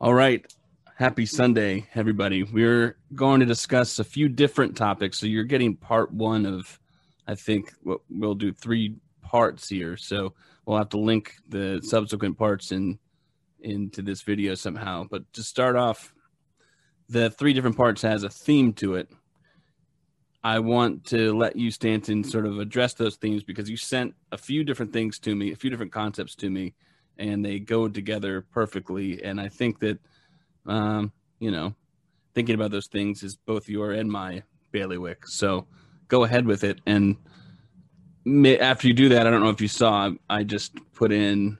All right. Happy Sunday, everybody. We're going to discuss a few different topics. So you're getting part one of, I think, what we'll do 3 parts here. So we'll have to link the subsequent parts into this video somehow. But to start off, the 3 different parts has a theme to it. I want to let you, Stanton, sort of address those themes because you sent a few different things to me, a few different concepts to me, and they go together perfectly. And I think that, you know, thinking about those things is both your and my bailiwick. So go ahead with it. And after you do that, I don't know if you saw, I just put in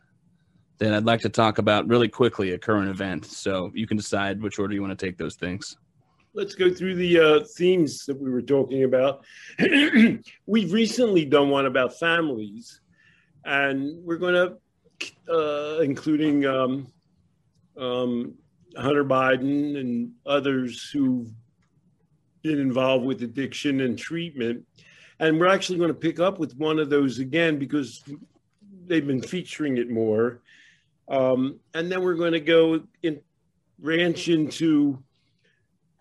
that I'd like to talk about really quickly a current event. So you can decide which order you want to take those things. Let's go through the themes that we were talking about. We've recently done one about families, and we're going to, including Hunter Biden and others who've been involved with addiction and treatment. And we're actually going to pick up with one of those again because they've been featuring it more. And then we're going to go in, ranch into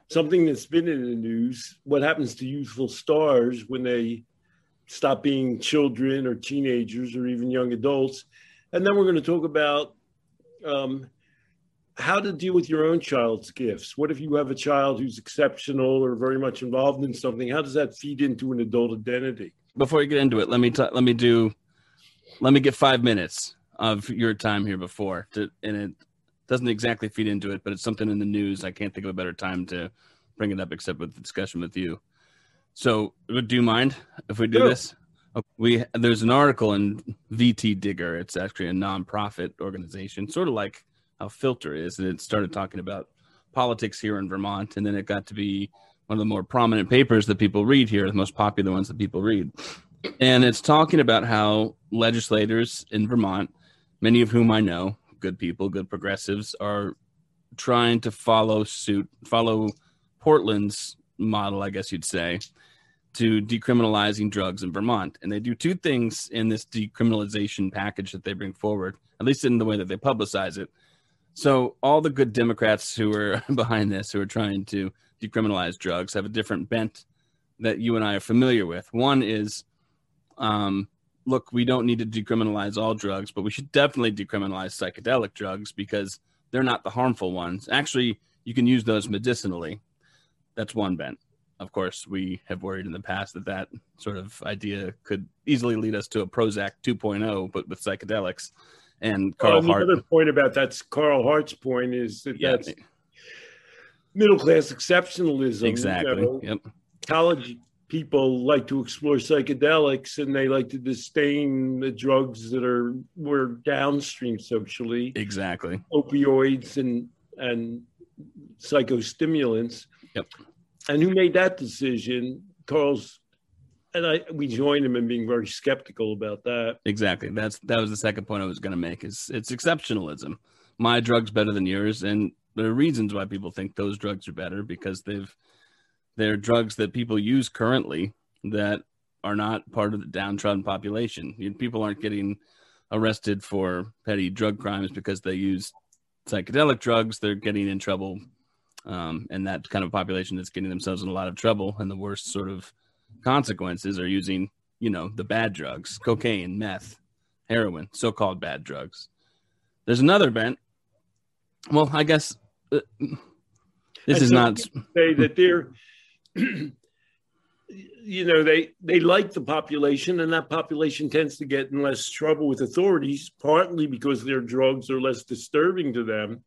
something that's been in the news, what happens to youthful stars when they stop being children or teenagers or even young adults. And then we're going to talk about how to deal with your own child's gifts. What if you have a child who's exceptional or very much involved in something? How does that feed into an adult identity? Before you get into it, let me get 5 minutes of your time here before to, and it doesn't exactly feed into it, but it's something in the news. I can't think of a better time to bring it up except with the discussion with you. So do you mind if we do this? There's an article in VT Digger. It's actually a nonprofit organization, sort of like how Filter is. And it started talking about politics here in Vermont. And then it got to be one of the more prominent papers that people read here, the most popular ones that people read. And it's talking about how legislators in Vermont, many of whom I know, good people, good progressives, are trying to follow suit, follow Portland's model, I guess you'd say, to decriminalizing drugs in Vermont. And they do 2 things in this decriminalization package that they bring forward, at least in the way that they publicize it. So all the good Democrats who are behind this, who are trying to decriminalize drugs, have a different bent that you and I are familiar with. One is, look, we don't need to decriminalize all drugs, but we should definitely decriminalize psychedelic drugs because they're not the harmful ones. Actually, you can use those medicinally. That's one bent. Of course, we have worried in the past that that sort of idea could easily lead us to a Prozac 2.0, but with psychedelics. And Carl Hart. Another point about that's Carl Hart's point is that that's middle-class exceptionalism. Exactly. You know, college people like to explore psychedelics and they like to disdain the drugs that are more downstream socially. Exactly. Opioids and psychostimulants. Yep. And who made that decision? Carl's, and we joined him in being very skeptical about that. Exactly. That was the second point I was going to make is it's exceptionalism. My drug's better than yours. And there are reasons why people think those drugs are better because they're drugs that people use currently that are not part of the downtrodden population. People aren't getting arrested for petty drug crimes because they use psychedelic drugs. They're getting in trouble. And that kind of population that's getting themselves in a lot of trouble and the worst sort of consequences are using, you know, the bad drugs, cocaine, meth, heroin, so-called bad drugs. There's another bent. Well, I guess this is not... say that they're... you know, they like the population, and that population tends to get in less trouble with authorities, partly because their drugs are less disturbing to them.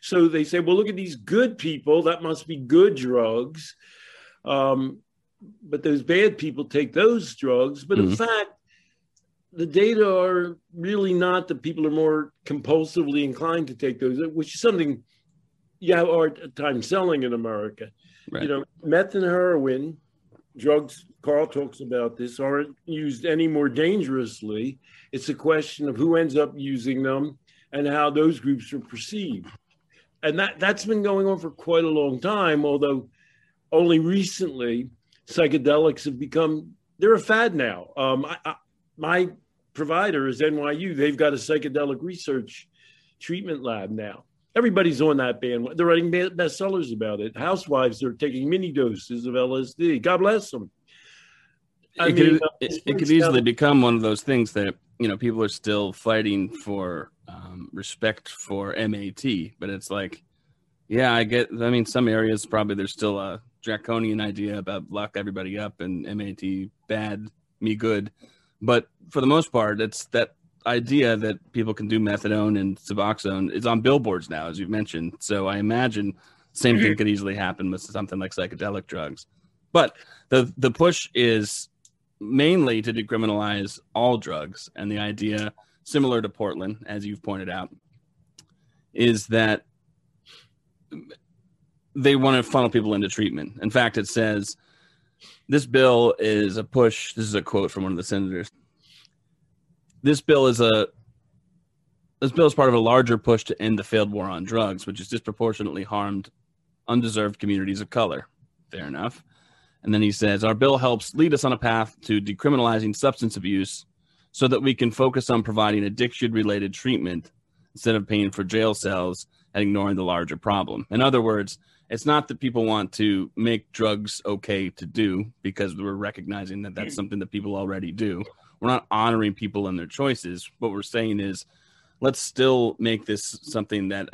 So they say, well, look at these good people. That must be good drugs. But those bad people take those drugs. But in fact, the data are really not that people are more compulsively inclined to take those, which is something you have a hard time selling in America. Right. You know, meth and heroin, drugs, Carl talks about this, aren't used any more dangerously. It's a question of who ends up using them and how those groups are perceived. And that's been going on for quite a long time, although only recently psychedelics have become, they're a fad now. My provider is NYU. They've got a psychedelic research treatment lab now. Everybody's on that bandwagon. They're writing bestsellers about it. Housewives are taking mini doses of LSD. God bless them. It could easily become one of those things that, you know, people are still fighting for respect for MAT, but it's like, yeah, I get. I mean, some areas probably there's still a draconian idea about lock everybody up and MAT bad, me good. But for the most part, it's that idea that people can do methadone and Suboxone is on billboards now, as you've mentioned. So I imagine same thing could easily happen with something like psychedelic drugs. But the push is mainly to decriminalize all drugs. And the idea, similar to Portland, as you've pointed out, is that they want to funnel people into treatment. In fact, it says this bill is a push. This is a quote from one of the senators. This bill is part of a larger push to end the failed war on drugs, which has disproportionately harmed undeserved communities of color. Fair enough. And then he says, our bill helps lead us on a path to decriminalizing substance abuse so that we can focus on providing addiction-related treatment instead of paying for jail cells and ignoring the larger problem. In other words, it's not that people want to make drugs okay to do because we're recognizing that that's something that people already do. We're not honoring people and their choices. What we're saying is, let's still make this something that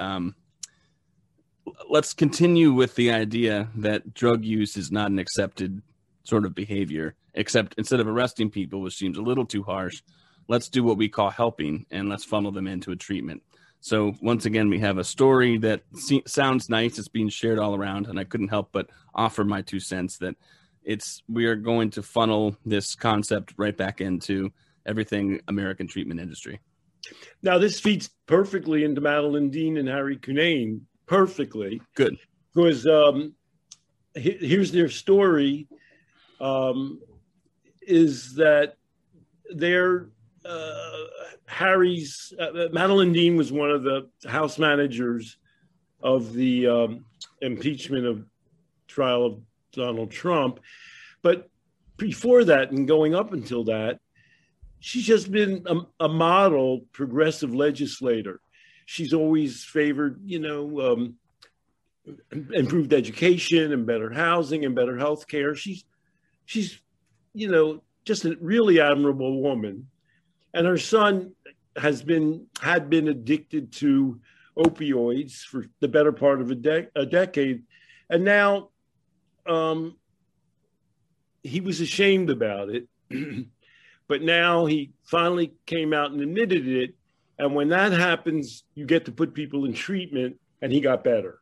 let's continue with the idea that drug use is not an accepted sort of behavior, except instead of arresting people, which seems a little too harsh, let's do what we call helping and let's funnel them into a treatment. So once again, we have a story that sounds nice. It's being shared all around, and I couldn't help but offer my 2 cents that we are going to funnel this concept right back into everything American treatment industry. Now, this feeds perfectly into Madeleine Dean and Harry Kinane, perfectly. Good. Because here's their story, is that their Madeleine Dean was one of the house managers of the impeachment of trial of Donald Trump. But before that and going up until that, she's just been a model progressive legislator. She's always favored, you know, improved education and better housing and better health care. She's, you know, just a really admirable woman. And her son had been addicted to opioids for the better part of a decade. And now, he was ashamed about it, but now he finally came out and admitted it. And when that happens, you get to put people in treatment, and he got better.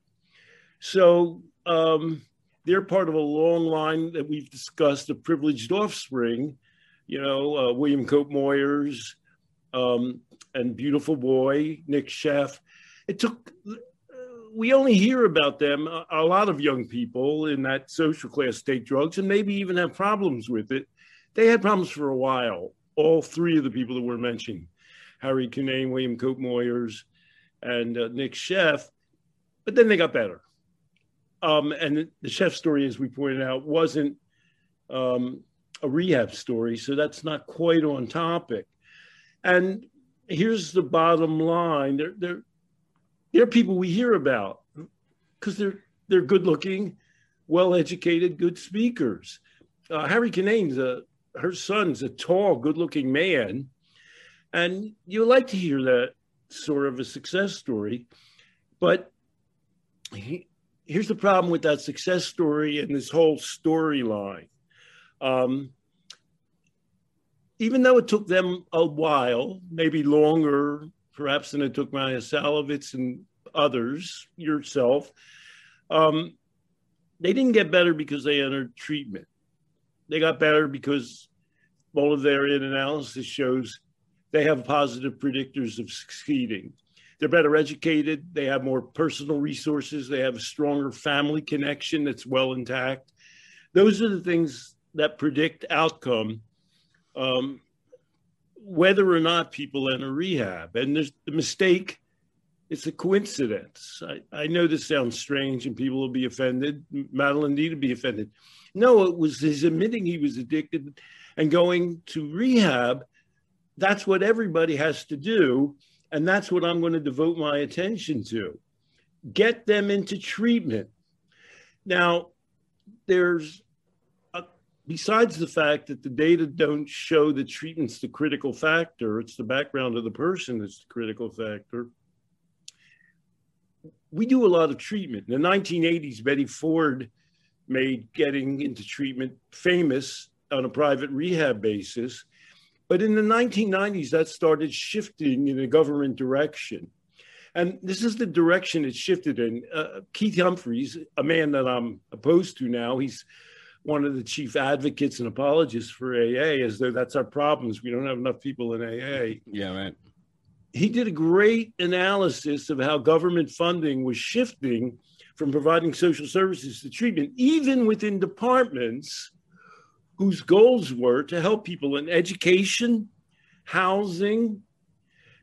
So they're part of a long line that we've discussed of privileged offspring, you know, William Cope Moyers and Beautiful Boy, Nic Sheff. We only hear about them, a lot of young people in that social class take drugs and maybe even have problems with it. They had problems for a while, all three of the people that we're mentioning, Harry Kinane, William Cope Moyers, and Nic Sheff, but then they got better. And the Sheff story, as we pointed out, wasn't a rehab story, so that's not quite on topic. And here's the bottom line. They're people we hear about because they're good-looking, well-educated, good speakers. Harry Kinane's her son's a tall, good-looking man, and you like to hear that sort of a success story. But here's the problem with that success story and this whole storyline. Even though it took them a while, maybe longer, perhaps, and it took Maya Salovitz and others, yourself. They didn't get better because they entered treatment. They got better because all of their in-analysis shows they have positive predictors of succeeding. They're better educated. They have more personal resources. They have a stronger family connection that's well intact. Those are the things that predict outcome. Whether or not people enter rehab. And there's the mistake, it's a coincidence. I know this sounds strange and people will be offended. Madeleine Dean would be offended. No, it was his admitting he was addicted and going to rehab. That's what everybody has to do. And that's what I'm going to devote my attention to. get them into treatment. Now, there's, besides the fact that the data don't show that treatment's the critical factor, it's the background of the person that's the critical factor, we do a lot of treatment. In the 1980s, Betty Ford made getting into treatment famous on a private rehab basis. But in the 1990s, that started shifting in a government direction. And this is the direction it shifted in. Keith Humphreys, a man that I'm opposed to now, he's one of the chief advocates and apologists for AA, as though that's our problems. We don't have enough people in AA. Yeah, right. He did a great analysis of how government funding was shifting from providing social services to treatment, even within departments whose goals were to help people in education, housing,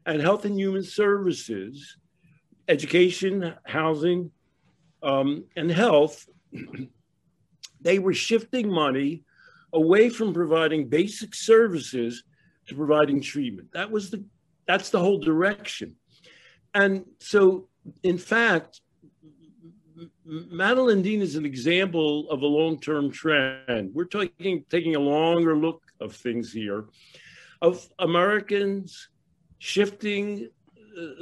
and health and human services, education, housing, and health. They were shifting money away from providing basic services to providing treatment. That was the, that's the whole direction. And so, in fact, Madeleine Dean is an example of a long-term trend. We're taking a longer look of things here, of Americans shifting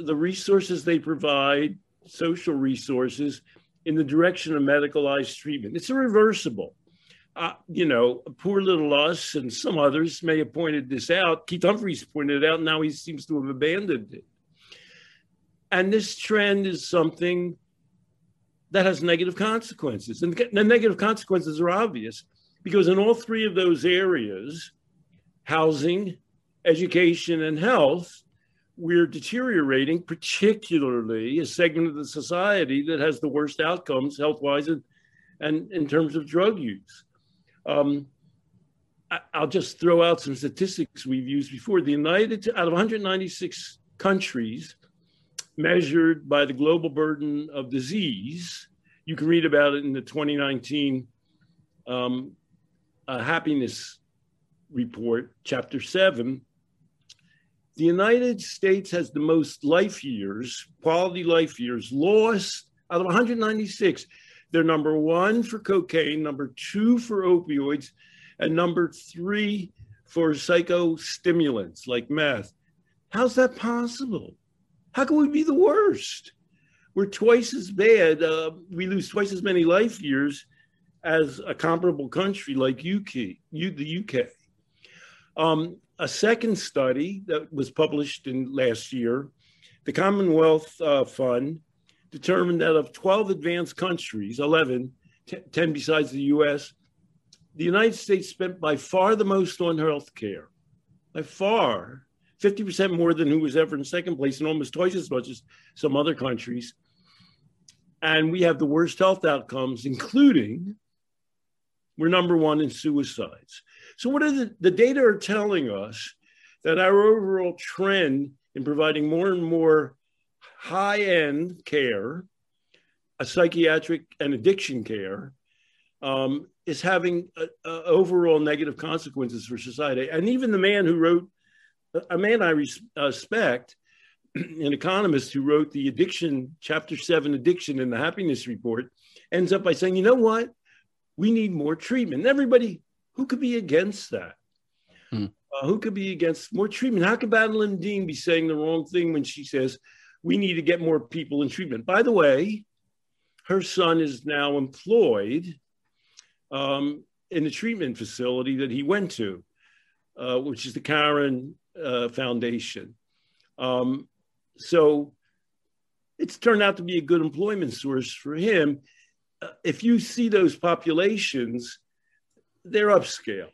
the resources they provide, social resources, in the direction of medicalized treatment. It's irreversible. You know, poor little us and some others may have pointed this out. Keith Humphreys pointed it out, now he seems to have abandoned it. And this trend is something that has negative consequences. And the negative consequences are obvious, because in all three of those areas, housing, education, and health, we're deteriorating, particularly a segment of the society that has the worst outcomes health-wise and in terms of drug use. I'll just throw out some statistics we've used before. The out of 196 countries measured by the global burden of disease, you can read about it in the 2019 happiness report, chapter 7, the United States has the most life years, quality life years, lost out of 196. They're number one for cocaine, number two for opioids, and number three for psychostimulants like meth. How's that possible? How can we be the worst? We're twice as bad. We lose twice as many life years as a comparable country like the UK. A second study that was published in last year, the Commonwealth Fund determined that of 12 advanced countries, 11, 10 besides the US, the United States spent by far the most on healthcare, by far, 50% more than who was ever in second place and almost twice as much as some other countries. And we have the worst health outcomes, including we're number one in suicides. So what are the data are telling us that our overall trend in providing more and more high-end care, a psychiatric and addiction care, is having a overall negative consequences for society. And even the man who wrote, a man I respect, an economist who wrote the addiction, chapter 7 addiction in the happiness report, ends up by saying, you know what? We need more treatment. And everybody, who could be against that? Who could be against more treatment? How could Madeleine Dean be saying the wrong thing when she says, we need to get more people in treatment? By the way, her son is now employed in the treatment facility that he went to, which is the Caron Foundation. So it's turned out to be a good employment source for him. If you see those populations, they're upscale.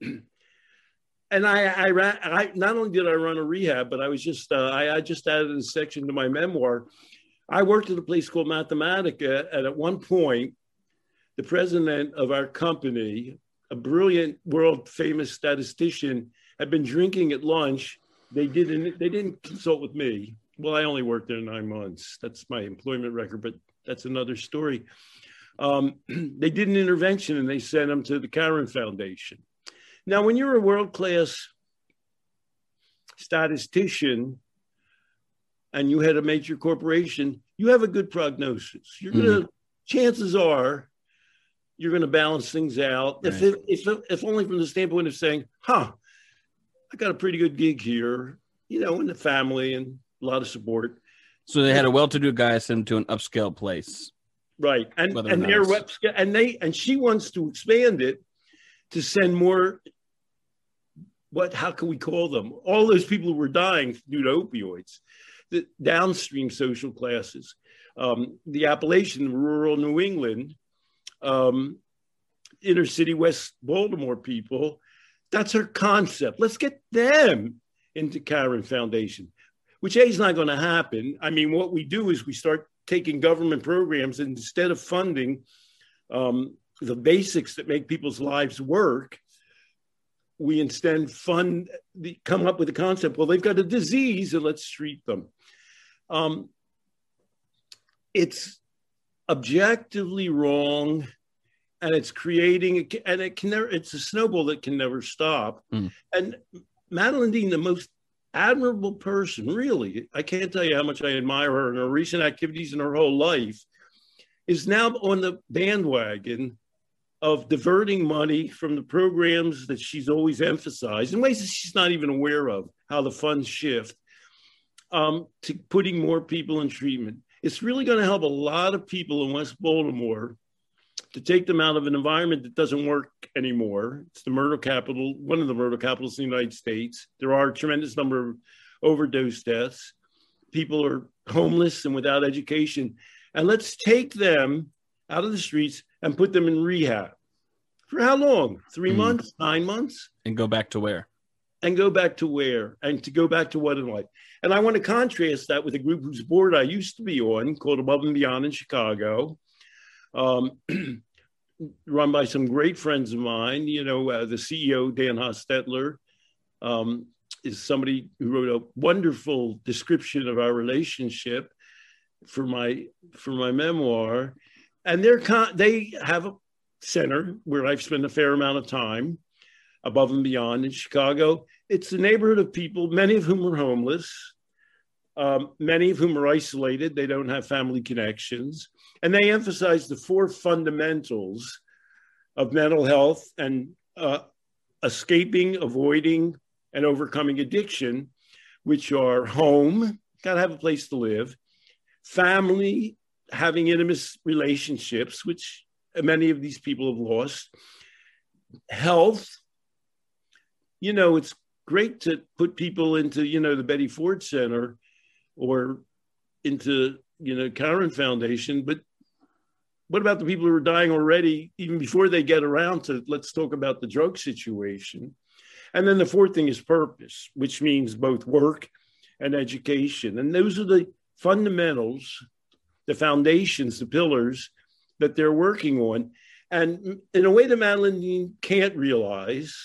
And I not only did I run a rehab, but I was just, I just added a section to my memoir. I worked at a place called Mathematica, and at one point, the president of our company, a brilliant world famous statistician, had been drinking at lunch. They didn't consult with me. Well, I only worked there 9 months. That's my employment record, but that's another story. They did an intervention and they sent him to the Caron Foundation. Now, when you're a world-class statistician, and you had a major corporation, you have a good prognosis. You're going to, chances are, you're going to balance things out. Right. If only from the standpoint of saying, huh, I got a pretty good gig here, you know, in the family and a lot of support. So they had a well-to-do guy send him to an upscale place. Right. And their website, and she wants to expand it to send more. How can we call them? All those people who were dying due to opioids, the downstream social classes, the Appalachian, rural New England, inner city West Baltimore people. That's her concept. Let's get them into Caron Foundation, which A, is not going to happen. I mean, what we do is we start taking government programs, and instead of funding the basics that make people's lives work, we instead come up with the concept, well, they've got a disease and let's treat them. It's objectively wrong, and it's creating, and it can never, it's a snowball that can never stop. And Madeleine Dean, the most admirable person, really, I can't tell you how much I admire her and her recent activities in her whole life, is now on the bandwagon of diverting money from the programs that she's always emphasized in ways that she's not even aware of, how the funds shift, to putting more people in treatment. It's really going to help a lot of people in West Baltimore, to take them out of an environment that doesn't work anymore. It's the murder capital, one of the murder capitals in the United States. There are a tremendous number of overdose deaths. People are homeless and without education. And let's take them out of the streets and put them in rehab. For how long? 3 months, 9 months? And go back to where? And go back to where? And to go back to what in life? And I want to contrast that with a group whose board I used to be on, called Above and Beyond in Chicago, run by some great friends of mine. You know, the CEO, Dan Hostetler, is somebody who wrote a wonderful description of our relationship for my memoir. And they have a center where I've spent a fair amount of time, Above and Beyond in Chicago. It's a neighborhood of people, many of whom are homeless, many of whom are isolated. They don't have family connections. And they emphasize the four fundamentals of mental health and escaping, avoiding, and overcoming addiction, which are home, got to have a place to live, family, having intimate relationships, which many of these people have lost, health. You know, it's great to put people into, you know, the Betty Ford Center or into, you know, Caron Foundation, but what about the people who are dying already, even before they get around to, let's talk about the drug situation. And then the fourth thing is purpose, which means both work and education. And those are the fundamentals, the foundations, the pillars that they're working on. And in a way that Madeleine Dean can't realize,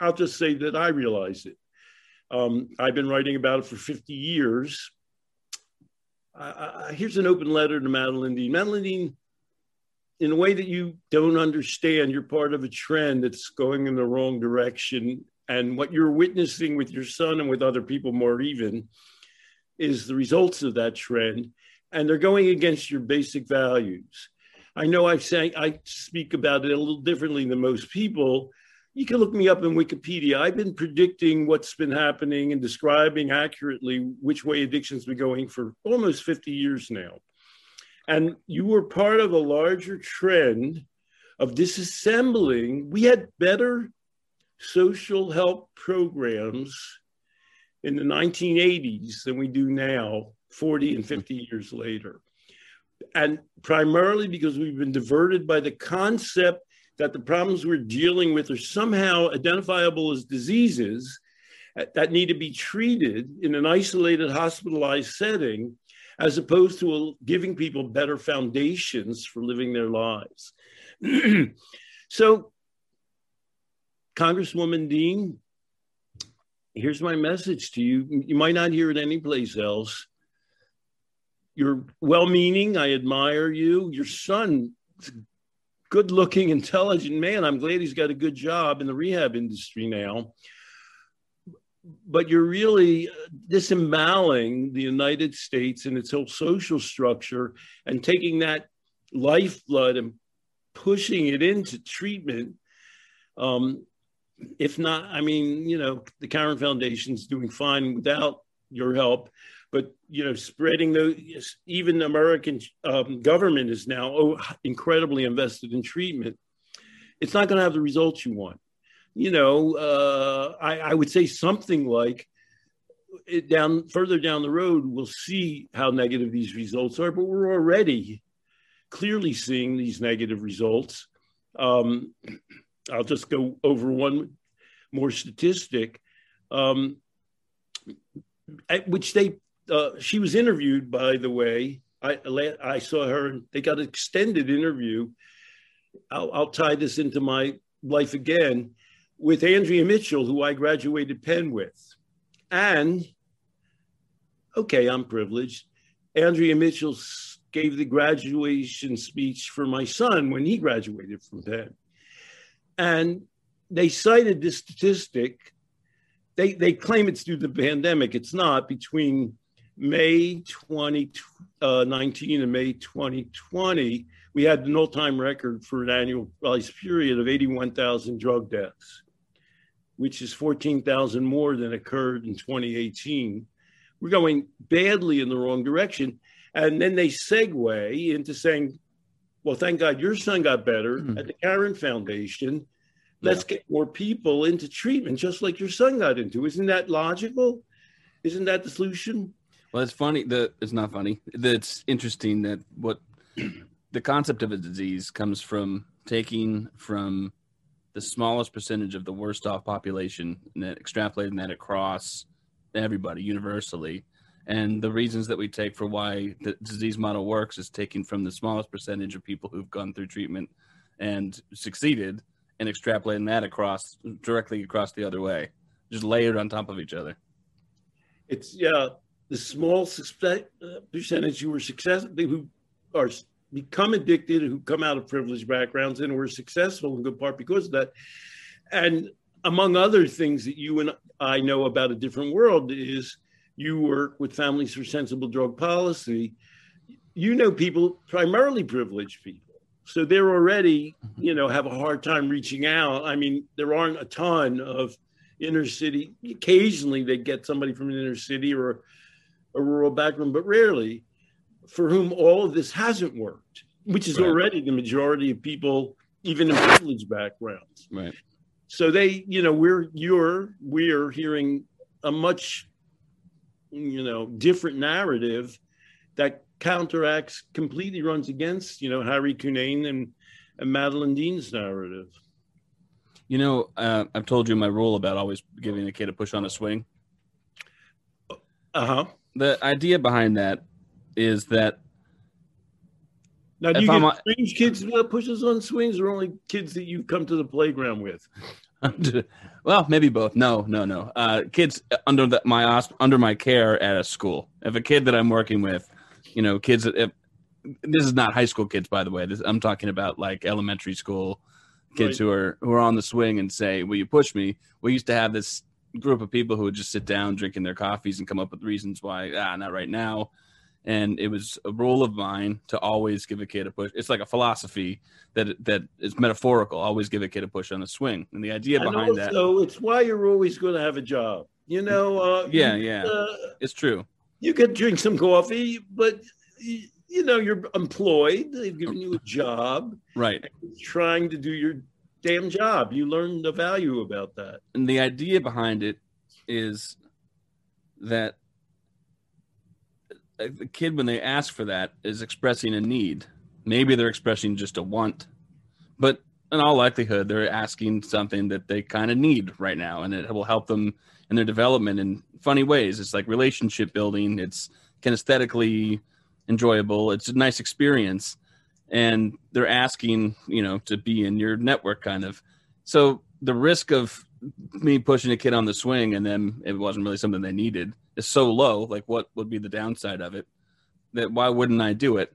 I'll just say that I realize it. I've been writing about it for 50 years. Here's an open letter to Madeleine Dean. Madeleine Dean, in a way that you don't understand, you're part of a trend that's going in the wrong direction. And what you're witnessing with your son and with other people more even is the results of that trend. And they're going against your basic values. I know I speak about it a little differently than most people. You can look me up in Wikipedia. I've been predicting what's been happening and describing accurately which way addiction's been going for almost 50 years now. And you were part of a larger trend of disassembling. We had better social help programs in the 1980s than we do now, 40 and 50 years later. And primarily because we've been diverted by the concept that the problems we're dealing with are somehow identifiable as diseases that need to be treated in an isolated, hospitalized setting, as opposed to giving people better foundations for living their lives. So, Congresswoman Dean, here's my message to you. You might not hear it anyplace else. You're well-meaning, I admire you. Your son, good-looking, intelligent man. I'm glad he's got a good job in the rehab industry now. But you're really disemboweling the United States and its whole social structure and taking that lifeblood and pushing it into treatment. If not, I mean, you know, the Caron Foundation's doing fine without your help, but, you know, spreading those, even the American government is now incredibly invested in treatment. It's not going to have the results you want. You know, I would say something like it down further down the road, we'll see how negative these results are, but we're already clearly seeing these negative results. I'll just go over one more statistic, at which they, she was interviewed, by the way. I saw her, they got an extended interview. I'll tie this into my life again with Andrea Mitchell, who I graduated Penn with. And, okay, I'm privileged. Andrea Mitchell gave the graduation speech for my son when he graduated from Penn. And they cited this statistic. They claim it's due to the pandemic. It's not. Between May 2019 and May 2020, we had an all-time record for an annualized period of 81,000 drug deaths, which is 14,000 more than occurred in 2018. We're going badly in the wrong direction. And then they segue into saying, well, thank God your son got better at the Caron Foundation. Let's get more people into treatment, just like your son got into. Isn't that logical? Isn't that the solution? Well, it's funny. It's not funny. It's interesting that what the concept of a disease comes from taking from the smallest percentage of the worst off population and then extrapolating that across everybody universally. And the reasons that we take for why the disease model works is taking from the smallest percentage of people who've gone through treatment and succeeded and extrapolating that across directly across the other way, just layered on top of each other. It's the small percentage who are successful, who are become addicted, who come out of privileged backgrounds and were successful in good part because of that. And among other things that you and I know about a different world is, you work with Families for Sensible Drug Policy. You know people, primarily privileged people. So they're already, you know, have a hard time reaching out. I mean, there aren't a ton of inner city. Occasionally they get somebody from an inner city or a rural background, but rarely, for whom all of this hasn't worked, which is already the majority of people, even in privileged backgrounds. Right. So they, you know, we're hearing a much, you know, different narrative that counteracts, completely runs against, you know, Harry Kinane and Madeleine Dean's narrative. You know, I've told you my rule about always giving a kid a push on a swing. Uh-huh. The idea behind that is that... Now, do you get strange kids pushes on swings or only kids that you come to the playground with? Well, maybe both. No. Kids under my care at a school. If a kid that I'm working with, you know, kids. This is not high school kids, by the way. I'm talking about like elementary school kids who are on the swing and say, "Will you push me?" We used to have this group of people who would just sit down drinking their coffees and come up with reasons why not right now. And it was a rule of mine to always give a kid a push. It's like a philosophy that is metaphorical. Always give a kid a push on the swing. And the idea behind that. So it's why you're always going to have a job. You know. It's true. You could drink some coffee, but you know you're employed. They've given you a job. Right. You're trying to do your damn job. You learn the value about that. And the idea behind it is that the kid, when they ask for that, is expressing a need. Maybe they're expressing just a want, but in all likelihood, they're asking something that they kind of need right now, and it will help them in their development in funny ways. It's like relationship building. It's kinesthetically enjoyable. It's a nice experience, and they're asking, you know, to be in your network kind of. So the risk of me pushing a kid on the swing and then it wasn't really something they needed is so low. Like, what would be the downside of it? That why wouldn't I do it?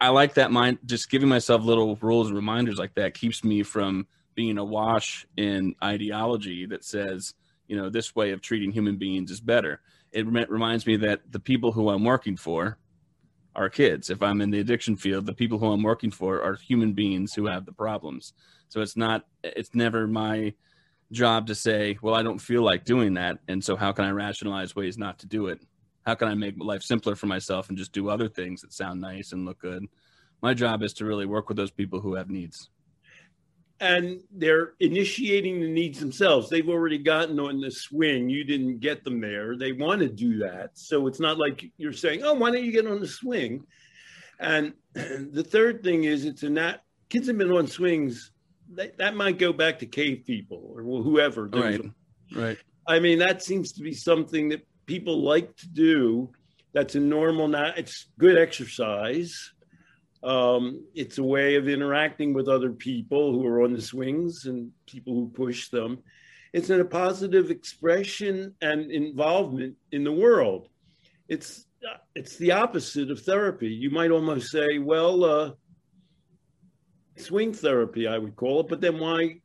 I like that mind. Just giving myself little rules and reminders like that keeps me from being awash in ideology that says you know, this way of treating human beings is better. It reminds me that the people who I'm working for are kids. If I'm in the addiction field, the people who I'm working for are human beings who have the problems. So it's not, it's never my job to say, well, I don't feel like doing that. And so how can I rationalize ways not to do it? How can I make life simpler for myself and just do other things that sound nice and look good? My job is to really work with those people who have needs. And they're initiating the needs themselves. They've already gotten on the swing. You didn't get them there. They want to do that. So it's not like you're saying, oh, why don't you get on the swing? And the third thing is, it's a not, kids have been on swings. That might go back to cave people or whoever. Right. Right. I mean, that seems to be something that people like to do. That's a normal, it's good exercise. It's a way of interacting with other people who are on the swings and people who push them. It's a positive expression and involvement in the world. It's the opposite of therapy. You might almost say, well, swing therapy, I would call it, but then why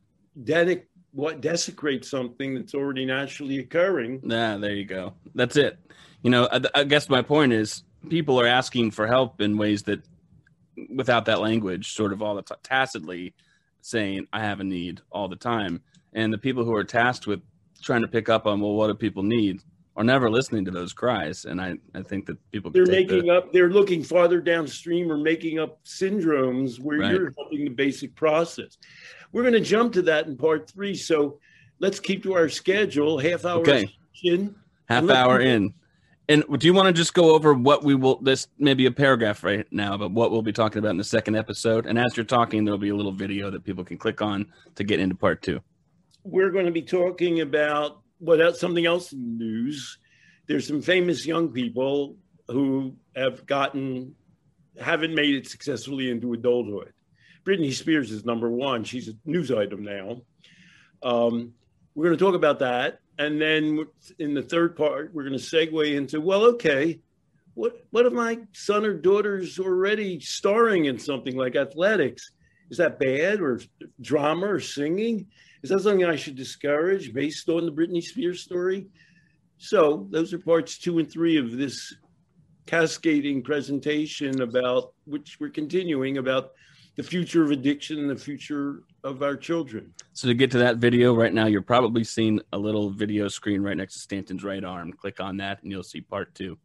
desecrate something that's already naturally occurring? Nah, there you go. That's it. You know, I guess my point is people are asking for help in ways that without that language, sort of all the tacitly saying, I have a need all the time. And the people who are tasked with trying to pick up on, well, what do people need, are never listening to those cries. And I think that people, they're making up, they're looking farther downstream or making up syndromes where right. You're helping the basic process. We're going to jump to that in part three. So let's keep to our schedule. Half hour in. Half hour in. And do you want to just go over what we will, this maybe a paragraph right now, but what we'll be talking about in the second episode? And as you're talking, there'll be a little video that people can click on to get into part two. We're going to be talking about something else in the news. There's some famous young people who haven't made it successfully into adulthood. Britney Spears is number one. She's a news item now. We're going to talk about that. And then in the third part, we're going to segue into, well, okay, what if my son or daughter's already starring in something like athletics? Is that bad, or drama, or singing? Is that something I should discourage based on the Britney Spears story? So those are parts two and three of this cascading presentation about, which we're continuing, about the future of addiction and the future of our children. So to get to that video right now, you're probably seeing a little video screen right next to Stanton's right arm. Click on that and you'll see part two.